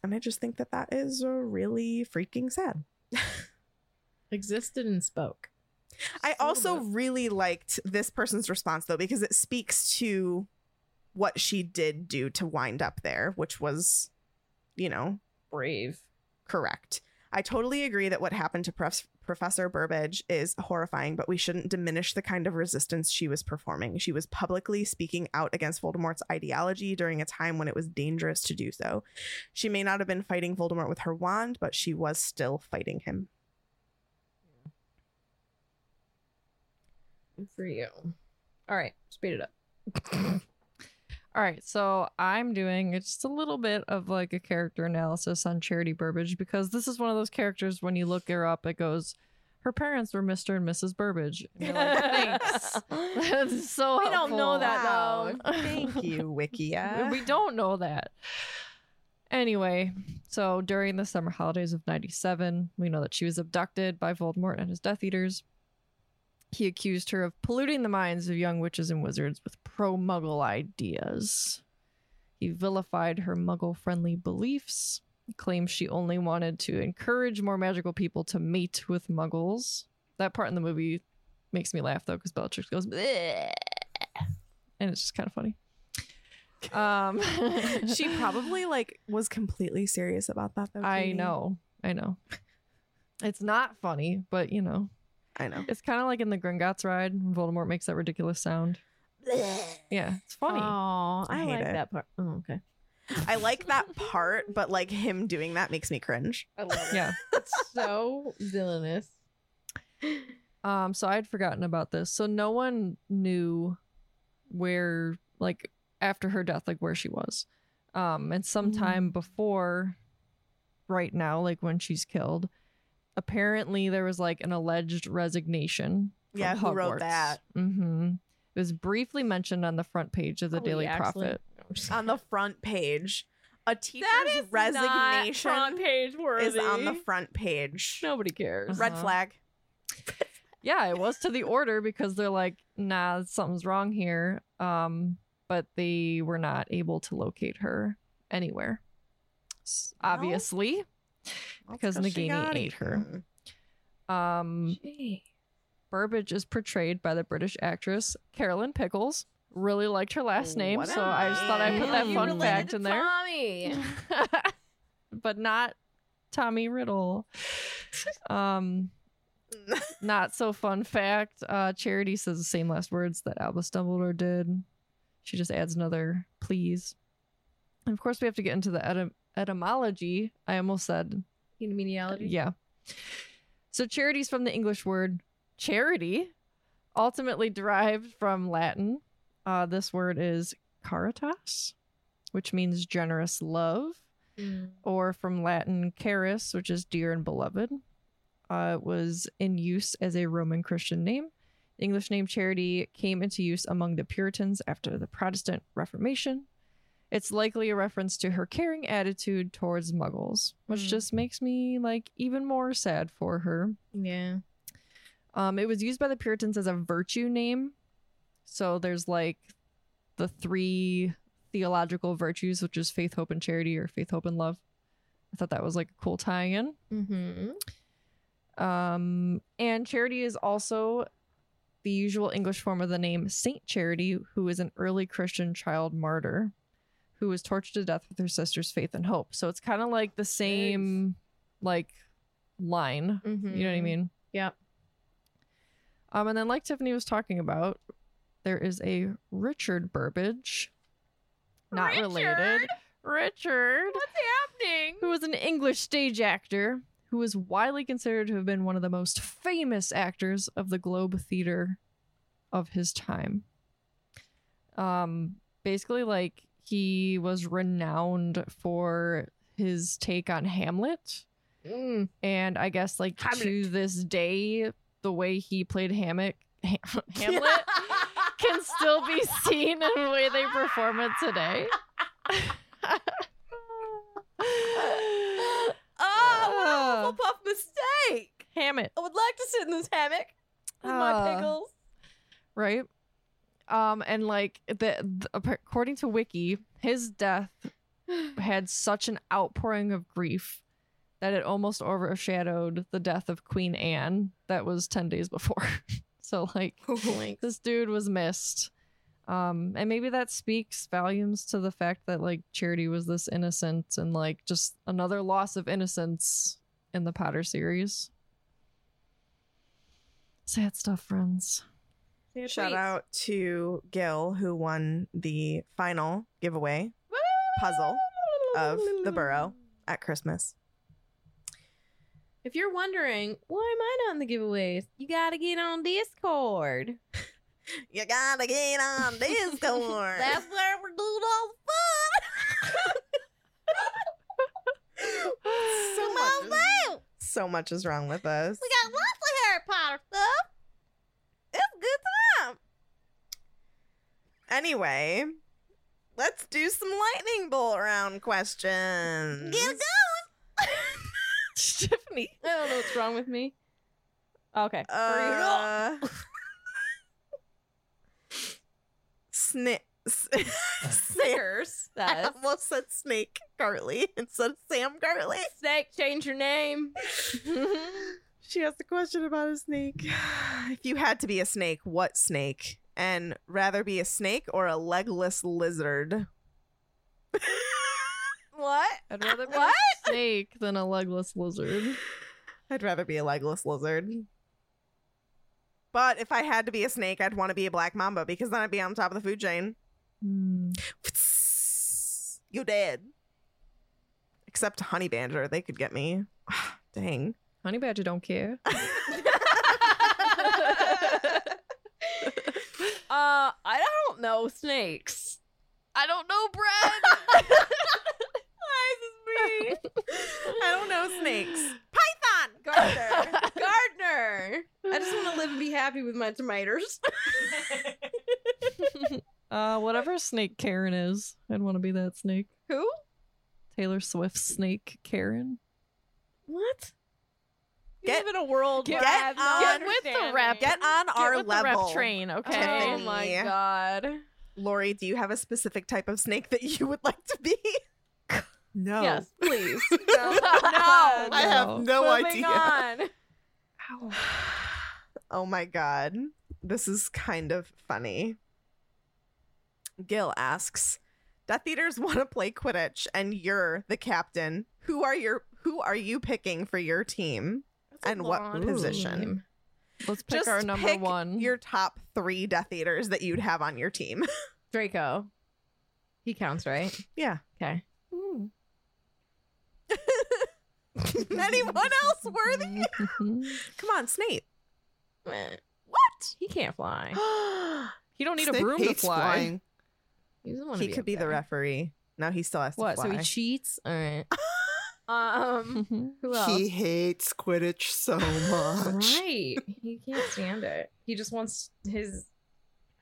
And I just think that that is really freaking sad. Existed and spoke. I also really liked this person's response, though, because it speaks to what she did do to wind up there, which was, you know, brave. Correct. I totally agree that what happened to Prof- Professor Burbage is horrifying, but we shouldn't diminish the kind of resistance she was performing. She was publicly speaking out against Voldemort's ideology during a time when it was dangerous to do so. She may not have been fighting Voldemort with her wand, but she was still fighting him. For you. All right, speed it up. All right, so I'm doing just a little bit of like a character analysis on Charity Burbage, because this is one of those characters when you look her up, it goes, her parents were Mister and Missus Burbage. And you're like, thanks. That's so helpful. We don't know that though. Wow. Thank you, Wikia. We don't know that. Anyway, so during the summer holidays of ninety-seven, we know that she was abducted by Voldemort and his Death Eaters. He accused her of polluting the minds of young witches and wizards with pro-Muggle ideas. He vilified her Muggle-friendly beliefs, claimed she only wanted to encourage more magical people to mate with Muggles. That part in the movie makes me laugh, though, because Bellatrix goes, bleh! And it's just kind of funny. Um, she probably like was completely serious about that, though. I know, I know. It's not funny, but you know. I know. It's kind of like in the Gringotts ride. Voldemort makes that ridiculous sound. Yeah, it's funny. Oh, I, I like it. That part. Oh, okay. I like that part, but like him doing that makes me cringe. I love it. Yeah, it's so villainous. Um, so I had forgotten about this. So no one knew where, like, after her death, like where she was. Um, and sometime mm. before, right now, like when she's killed. Apparently, there was like an alleged resignation. Yeah, who Hogwarts. Wrote that? Mm-hmm. It was briefly mentioned on the front page of the oh, Daily Prophet. Actually... On the front page, a teacher's that is resignation not front page worthy. Is on the front page. Nobody cares. Uh-huh. Red flag. Yeah, it was to the order because they're like, nah, something's wrong here. Um, but they were not able to locate her anywhere. No? Obviously. Because Nagini ate her. Um, Burbage is portrayed by the British actress Carolyn Pickles. Really liked her last name, what so I just thought I put that you fun fact in there. Tommy, but not Tommy Riddle. Um, not so fun fact. Uh, Charity says the same last words that Albus Dumbledore did. She just adds another please. And of course, we have to get into the edit. Etymology. I almost said etymology. Yeah. So charity's from the English word charity, ultimately derived from Latin. Uh, this word is caritas, which means generous love, mm. or from Latin caris, which is dear and beloved. Uh, it was in use as a Roman Christian name. The English name Charity came into use among the Puritans after the Protestant Reformation. It's likely a reference to her caring attitude towards Muggles, which mm. just makes me like even more sad for her. Yeah. Um, it was used by the Puritans as a virtue name. So there's like the three theological virtues, which is faith, hope, and charity, or faith, hope, and love. I thought that was like a cool tie-in. Mm-hmm. Um, and Charity is also the usual English form of the name Saint Charity, who is an early Christian child martyr who was tortured to death with her sister's faith and hope. So it's kind of like the same like line. Mm-hmm. You know what I mean? Yeah. Um, and then like Tiffany was talking about, there is a Richard Burbage. Not Richard? related. Richard. What's happening? Who was an English stage actor who is widely considered to have been one of the most famous actors of the Globe Theater of his time. Um, basically like he was renowned for his take on Hamlet. Mm. And I guess like Hamlet. To this day, the way he played Hamlet, Ham- Hamlet can still be seen in the way they perform it today. Oh, uh, what a Hufflepuff mistake! Hamlet. I would like to sit in this hammock with uh, my pickles. Right? Um, and like the, the according to Wiki, his death had such an outpouring of grief that it almost overshadowed the death of Queen Anne that was ten days before. So, like, this dude was missed. Um, and maybe that speaks volumes to the fact that, like, Charity was this innocent and, like, just another loss of innocence in the Potter series. Sad stuff, friends. Sad Shout tweets. out to Gil, who won the final giveaway puzzle of the Burrow at Christmas. If you're wondering, why am I not on the giveaways? You gotta get on Discord. You gotta get on Discord. That's where we're doing all the fun. so, much is, so much is wrong with us. We got lots of Harry Potter stuff. It's a good time. Anyway, let's do some lightning bolt round questions. Get it going. Tiffany. I don't know what's wrong with me. Okay. Uh, Snip. Snickers. I almost said Snake Gartley instead of Sam Gartley. Snake, change your name. She asked a question about a snake. If you had to be a snake, what snake? And rather be a snake or a legless lizard? What? I'd rather be what? a snake than a legless lizard. I'd rather be a legless lizard. But if I had to be a snake, I'd want to be a black mamba because then I'd be on top of the food chain. Mm. You dead. Except honey badger. They could get me. Dang. Honey badger don't care. uh, I don't know snakes. I don't know bread. I don't know snakes. Python! Gardener! Gardener! I just want to live and be happy with my tomatoes. uh, whatever snake Karen is, I'd want to be that snake. Who? Taylor Swift's snake Karen. What? Get in a world. Get, get, on, get with the rep. Get on get our with level. The rep train. Okay. Oh my god. Lori, do you have a specific type of snake that you would like to be? No. Yes, please. No. no. I have no Moving idea. On. Ow. Oh my god. This is kind of funny. Gil asks, Death Eaters want to play Quidditch and you're the captain. Who are your who are you picking for your team? That's and what position? Name. Let's pick Just our number pick one. Your top three Death Eaters that you'd have on your team. Draco. He counts, right? Yeah. Okay. Ooh. Anyone else worthy? Come on, Snape. What? He can't fly. He don't need Snape a broom to fly. He, he be could be there. the referee. No, he still has to what, fly. What, so he cheats? All right. Um, who else? He hates Quidditch so much. Right. He can't stand it. He just wants his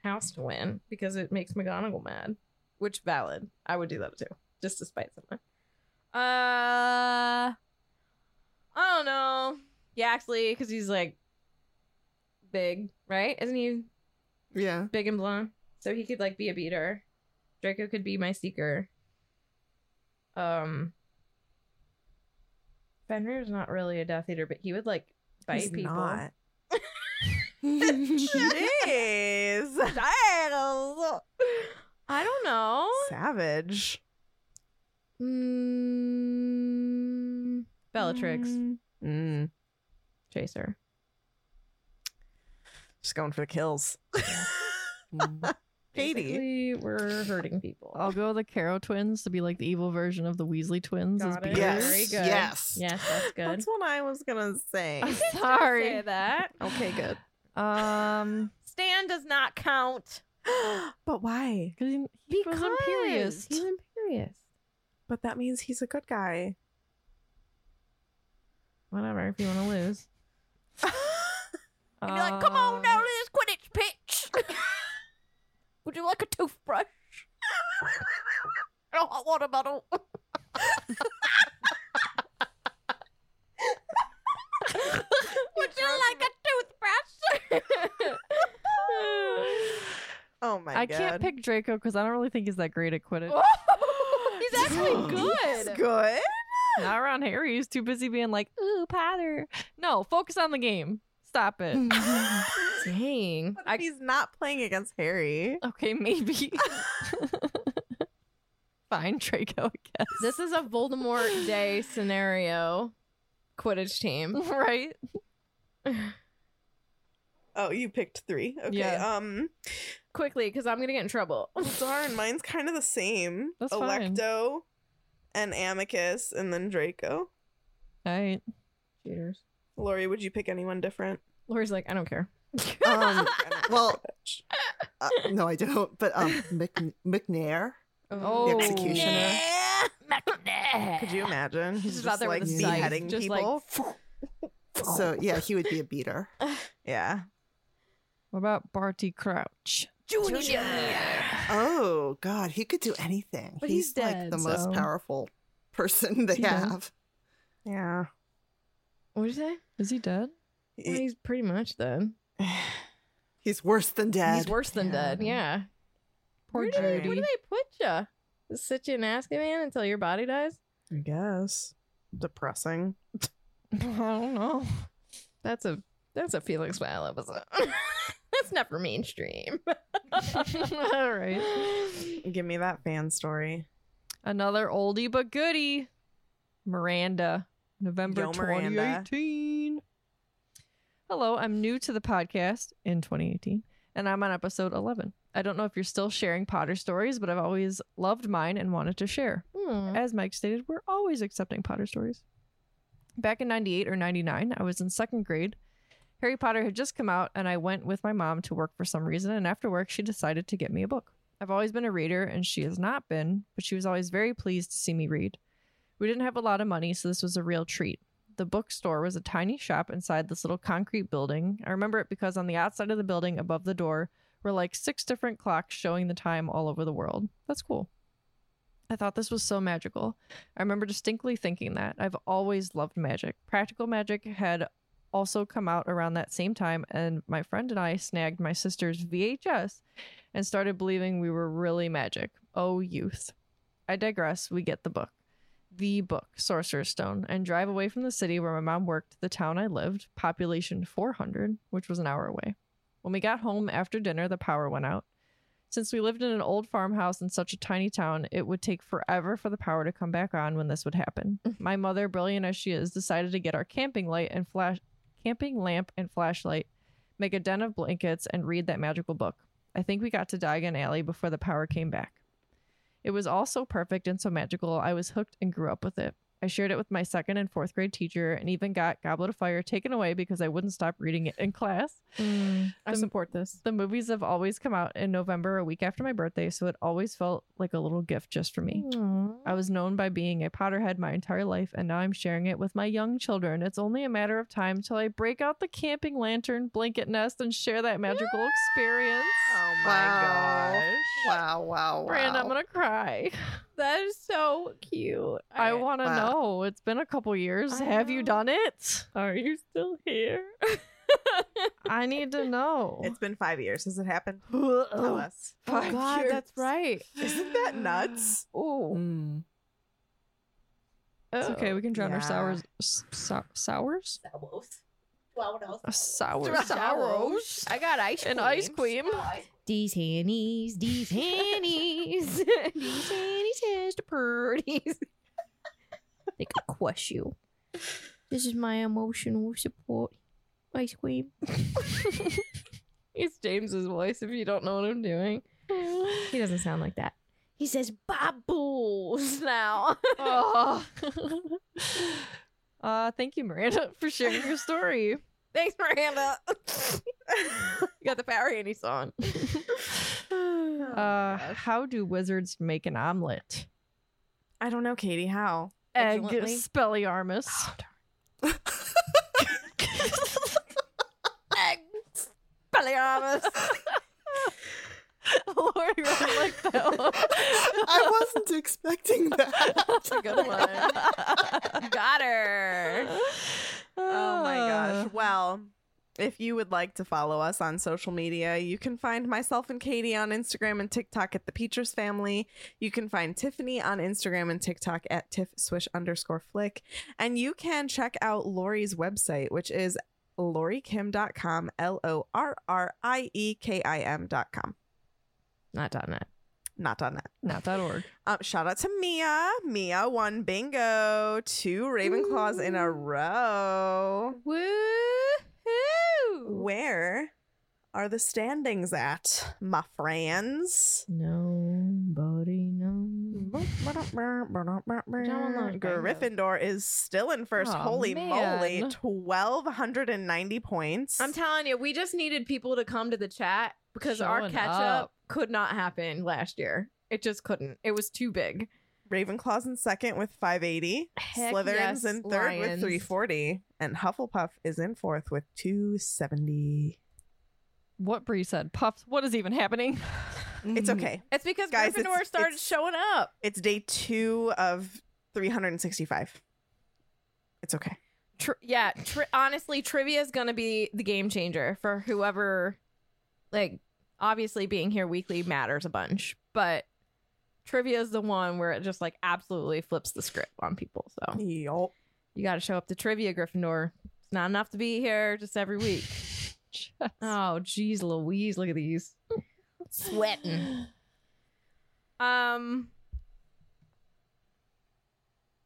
house to win because it makes McGonagall mad, which valid. I would do that too, just to spite someone. Uh, I don't know. Yaxley, because he's like big, right? Isn't he? Yeah. Big and blonde. So he could like be a beater. Draco could be my seeker. Um, Fenrir's not really a Death Eater, but he would like bite he's people. Not. Jeez. I don't know. Savage. Mm, Bellatrix. Mm. Chaser. Just going for the kills. mm. Basically, we're hurting people. I'll go with the Carrow twins to be like the evil version of the Weasley twins. Got it. Yes. Very good. Yes. Yes, that's good. That's what I was going to say. I'm sorry. Say that. Okay, good. Um, Stan does not count. But why? He, he because was imperious. He's imperious. But that means he's a good guy. Whatever, if you want to lose. You're like, come on down to this Quidditch pitch. Would you like a toothbrush? A hot water bottle. Would you like a toothbrush? Oh my I god. I can't pick Draco because I don't really think he's that great at Quidditch. Oh, he's actually good. He's good? Not around Harry. He's too busy being like, ooh, Potter. No, focus on the game. Stop it. Dang. I, he's not playing against Harry. Okay, maybe. Fine, Draco, I guess. This is a Voldemort Day scenario Quidditch team, right? Oh, you picked three. Okay. Yeah. Um, quickly, because I'm going to get in trouble. Darn, mine's kind of the same. That's Alecto fine. And Amicus and then Draco. All right. Cheaters. Lori, would you pick anyone different? Lori's like, I don't care. um, well, uh, no, I don't. But um, Mc- McNair, oh, the executioner. McNair. Could you imagine? He's, He's just out there like with beheading just people. Like... So yeah, he would be a beater. Yeah. What about Barty Crouch? Junior. Junior. Oh God, he could do anything. But he's, he's dead, like the so... most powerful person they yeah. have. Yeah. What did you say? Is he dead? Well, he's pretty much dead. He's worse than dead. He's worse than yeah. dead. Yeah. Poor where Judy. They, where do they put ya? Just sit you and ask him in until your body dies? I guess. Depressing. I don't know. That's a that's a Felix Files episode. That's not for mainstream. All right. Give me that fan story. Another oldie but goodie. Miranda. November Yo, twenty eighteen. Hello, I'm new to the podcast in twenty eighteen, and I'm on episode eleven. I don't know if you're still sharing Potter stories, but I've always loved mine and wanted to share. Mm. As Mike stated, we're always accepting Potter stories. Back in ninety-eight or ninety-nine, I was in second grade. Harry Potter had just come out, and I went with my mom to work for some reason, and after work, she decided to get me a book. I've always been a reader, and she has not been, but she was always very pleased to see me read. We didn't have a lot of money, so this was a real treat. The bookstore was a tiny shop inside this little concrete building. I remember it because on the outside of the building, above the door, were like six different clocks showing the time all over the world. That's cool. I thought this was so magical. I remember distinctly thinking that. I've always loved magic. Practical Magic had also come out around that same time, and my friend and I snagged my sister's V H S and started believing we were really magic. Oh, youth. I digress. We get the book. The book, Sorcerer's Stone, and drive away from the city where my mom worked, the town I lived, population four hundred, which was an hour away. When we got home after dinner, the power went out. Since we lived in an old farmhouse in such a tiny town, it would take forever for the power to come back on when this would happen. My mother, brilliant as she is, decided to get our camping light and flash camping lamp and flashlight, make a den of blankets, and read that magical book. I think we got to Diagon Alley before the power came back. It was all so perfect and so magical. I was hooked and grew up with it. I shared it with my second and fourth grade teacher and even got Goblet of Fire taken away because I wouldn't stop reading it in class. Mm, I the, support this. The movies have always come out in November, a week after my birthday, so it always felt like a little gift just for me. Aww. I was known by being a Potterhead my entire life, and now I'm sharing it with my young children. It's only a matter of time till I break out the camping lantern, blanket nest, and share that magical yeah! experience. Oh my wow. gosh. Wow, wow, wow. Brand, I'm going to cry. That is so cute. I, I want to wow. know. It's been a couple years. I Have know. you done it? Are you still here? I need to know. It's been five years. Has it happened? Tell us. Five oh God, years. That's right. Isn't that nuts? Ooh. Mm. Oh. It's okay. We can drown yeah. our sours. So- sours? Sours. Uh, sour, sours. I got ice cream. And ice cream. These hannies, these hannies, these hannies has the purties. They could crush you. This is my emotional support. Ice cream. It's James's voice if you don't know what I'm doing. He doesn't sound like that. He says bubbles now. Oh. Uh, thank you, Miranda, for sharing your story. Thanks, Miranda. You got the Power Handy song. Oh, uh, how do wizards make an omelet? I don't know, Katie. How? Egg Spelliarmus. Oh, darn. Egg Spelliarmus. Lord, you really like that one. I wasn't expecting that. That's a good one. Got her. Oh my gosh. Well, if you would like to follow us on social media, you can find myself and Katie on Instagram and TikTok at The Peaches Family. You can find Tiffany on Instagram and TikTok at Tiff Swish underscore Flick. And you can check out Lori's website, which is lori kim dot com, L O R R I E K I M dot com. Not dot net. Not dot net. Not dot org. Um, shout out to Mia. Mia won bingo. Two Ravenclaws Ooh. in a row. Woo-hoo! Where are the standings at, my friends? Nobody knows. Gryffindor is still in first. Oh, holy man. moly. one thousand two hundred ninety points. I'm telling you, we just needed people to come to the chat because Showing our catch up, up could not happen last year. It just couldn't. It was too big. Ravenclaw's in second with five eighty. Heck Slytherin's yes, in third Lions. with three forty. And Hufflepuff is in fourth with two seventy. What Bree said. Puffs. What is even happening? It's okay. It's because Guys, Gryffindor it's, started it's, showing up. It's day two of three hundred sixty-five. It's okay. Tri- yeah. Tri- honestly, trivia is going to be the game changer for whoever, like, obviously being here weekly matters a bunch, but trivia is the one where it just like absolutely flips the script on people. So yep. You got to show up to trivia, Gryffindor. It's not enough to be here just every week. Just. Oh, geez, Louise. Look at these. Sweating. Um.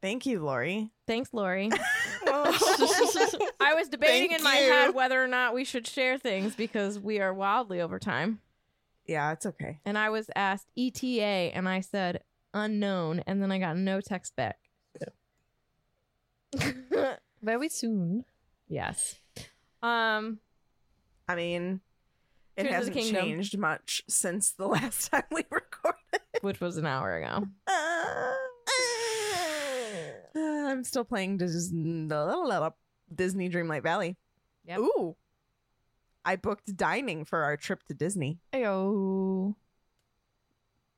Thank you, Lori. Thanks, Lori. I was debating Thank in my you. head whether or not we should share things because we are wildly over time. Yeah, it's okay. And I was asked E T A and I said unknown and then I got no text back. So. Very soon. Yes. Um, I mean, it hasn't changed much since the last time we recorded. Which was an hour ago. Uh. Uh, I'm still playing Disney, Disney Dreamlight Valley. Yep. Ooh. I booked dining for our trip to Disney. Ayo.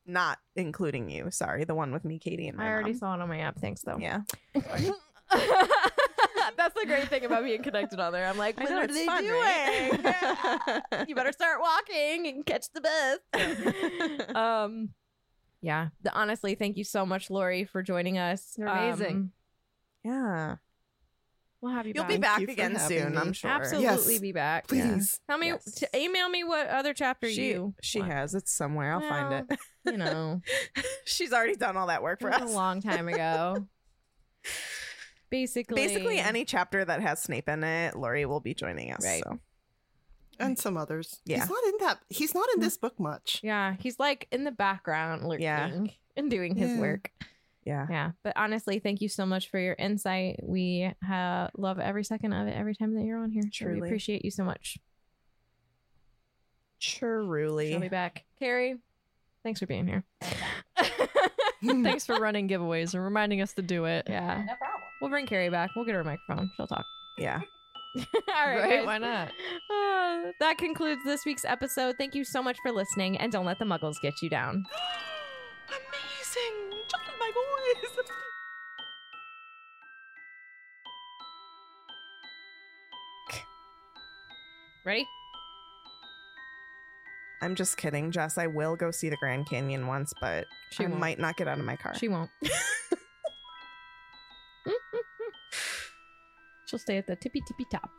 Not including you. Sorry. The one with me, Katie, and my I already mom. saw it on my app. Thanks, though. Yeah. That's the great thing about being connected on there. I'm like, what know, are they fun, doing? Right? You better start walking and catch the bus. um. Yeah. The, honestly, thank you so much, Lori, for joining us. You're amazing. Um, yeah. We'll have you You'll back. You'll be back you again soon, me. I'm sure. Absolutely yes. be back. Please. Yeah. Tell me, yes. to email me what other chapter she, you She want. has. It's somewhere. I'll well, find it. You know. She's already done all that work for us. A long time ago. Basically. Basically, any chapter that has Snape in it, Lori will be joining us. Right. So. And some others. Yeah. He's not in that. He's not in this book much. Yeah. He's like in the background lurking yeah. and doing his yeah. work. Yeah. Yeah. But honestly, thank you so much for your insight. We have, love every second of it every time that you're on here. Truly. So we appreciate you so much. Truly. She'll be back. Carrie, thanks for being here. Thanks for running giveaways and reminding us to do it. Yeah. No problem. We'll bring Carrie back. We'll get her a microphone. She'll talk. Yeah. All right. Right? Why not? Uh, that concludes this week's episode. Thank you so much for listening, and don't let the muggles get you down. Amazing. Just like my boys. Ready? I'm just kidding, Jess. I will go see the Grand Canyon once, but she I might not get out of my car. She won't. She'll stay at the tippy tippy top.